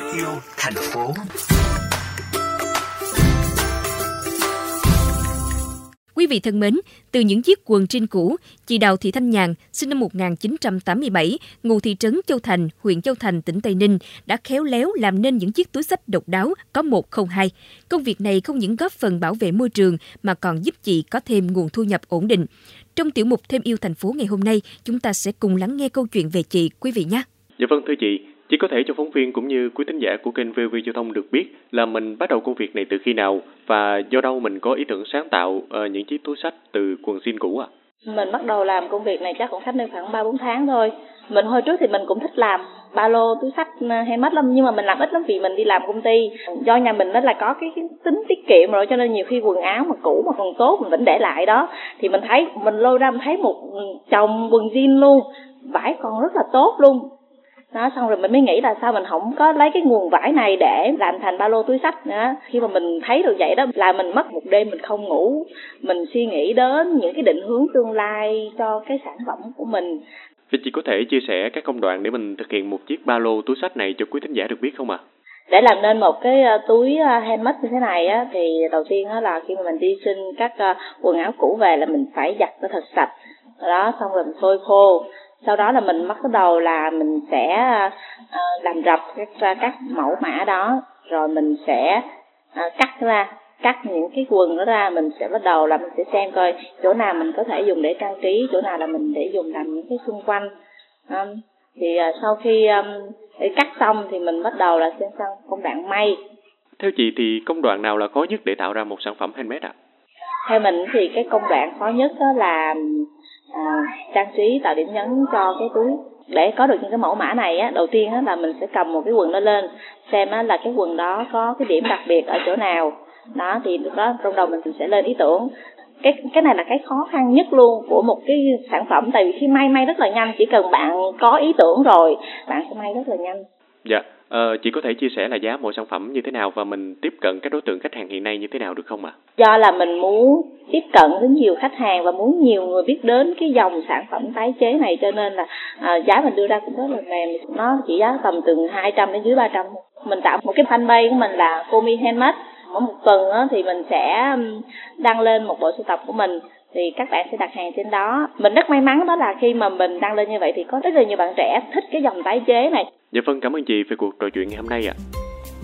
Em yêu thành phố. Quý vị thân mến, từ những chiếc quần jean cũ, chị Đào Thị Thanh Nhàn, sinh năm 1987, ngụ thị trấn Châu Thành, huyện Châu Thành, tỉnh Tây Ninh, đã khéo léo làm nên những chiếc túi xách độc đáo có 102. Công việc này không những góp phần bảo vệ môi trường mà còn giúp chị có thêm nguồn thu nhập ổn định. Trong tiểu mục Thêm yêu thành phố ngày hôm nay, chúng ta sẽ cùng lắng nghe câu chuyện về chị, quý vị nhé. Dạ vâng thưa chị, chị có thể cho phóng viên cũng như quý thính giả của kênh VV Giao thông được biết là mình bắt đầu công việc này từ khi nào và do đâu mình có ý tưởng sáng tạo những chiếc túi xách từ quần jean cũ ạ? Mình bắt đầu làm công việc này chắc cũng cách đây khoảng 3-4 tháng thôi. Mình hồi trước thì mình cũng thích làm ba lô túi xách hay mất lắm, nhưng mà mình làm ít lắm vì mình đi làm công ty. Do nhà mình đó là có cái tính tiết kiệm rồi, cho nên nhiều khi quần áo mà cũ mà còn tốt mình vẫn để lại đó. Thì mình thấy, mình lôi ra mình thấy một chồng quần jean luôn, vải còn rất là tốt luôn. Đó, xong rồi mình mới nghĩ là sao mình không có lấy cái nguồn vải này để làm thành ba lô túi xách nữa. Khi mà mình thấy được vậy đó là mình mất một đêm mình không ngủ, mình suy nghĩ đến những cái định hướng tương lai cho cái sản phẩm của mình. Vậy chị có thể chia sẻ các công đoạn để mình thực hiện một chiếc ba lô túi xách này cho quý thính giả được biết không ạ? Để làm nên một cái túi handmade như thế này á, thì đầu tiên á là khi mà mình đi xin các quần áo cũ về là mình phải giặt nó thật sạch. Đó, xong rồi mình phơi khô. Sau đó là mình bắt đầu là mình sẽ làm rập các mẫu mã đó, rồi mình sẽ cắt những cái quần đó ra, mình sẽ bắt đầu là mình sẽ xem coi chỗ nào mình có thể dùng để trang trí, chỗ nào là mình để dùng làm những cái xung quanh. Thì sau khi cắt xong thì mình bắt đầu là xem sang công đoạn may. Theo chị thì công đoạn nào là khó nhất để tạo ra một sản phẩm handmade ạ? Theo mình thì cái công đoạn khó nhất đó là trang trí, tạo điểm nhấn cho cái túi. Để có được những cái mẫu mã này á, đầu tiên á, là mình sẽ cầm một cái quần đó lên, xem á, là cái quần đó có cái điểm đặc biệt ở chỗ nào. Đó thì lúc đó trong đầu mình sẽ lên ý tưởng. Cái này là cái khó khăn nhất luôn của một cái sản phẩm. Tại vì khi may rất là nhanh, chỉ cần bạn có ý tưởng rồi bạn sẽ may rất là nhanh. Dạ, chị có thể chia sẻ là giá mỗi sản phẩm như thế nào và mình tiếp cận các đối tượng khách hàng hiện nay như thế nào được không ạ? Do là mình muốn tiếp cận đến nhiều khách hàng và muốn nhiều người biết đến cái dòng sản phẩm tái chế này, cho nên là giá mình đưa ra cũng rất là mềm. Nó chỉ giá tầm từ 200 đến dưới 300. Mình tạo một cái fanpage của mình là Komi Handmade. Mỗi một tuần á, thì mình sẽ đăng lên một bộ sưu tập của mình, thì các bạn sẽ đặt hàng trên đó. Mình rất may mắn đó là khi mà mình đăng lên như vậy thì có rất là nhiều bạn trẻ thích cái dòng tái chế này. Dạ vâng, cảm ơn chị về cuộc trò chuyện ngày hôm nay ạ.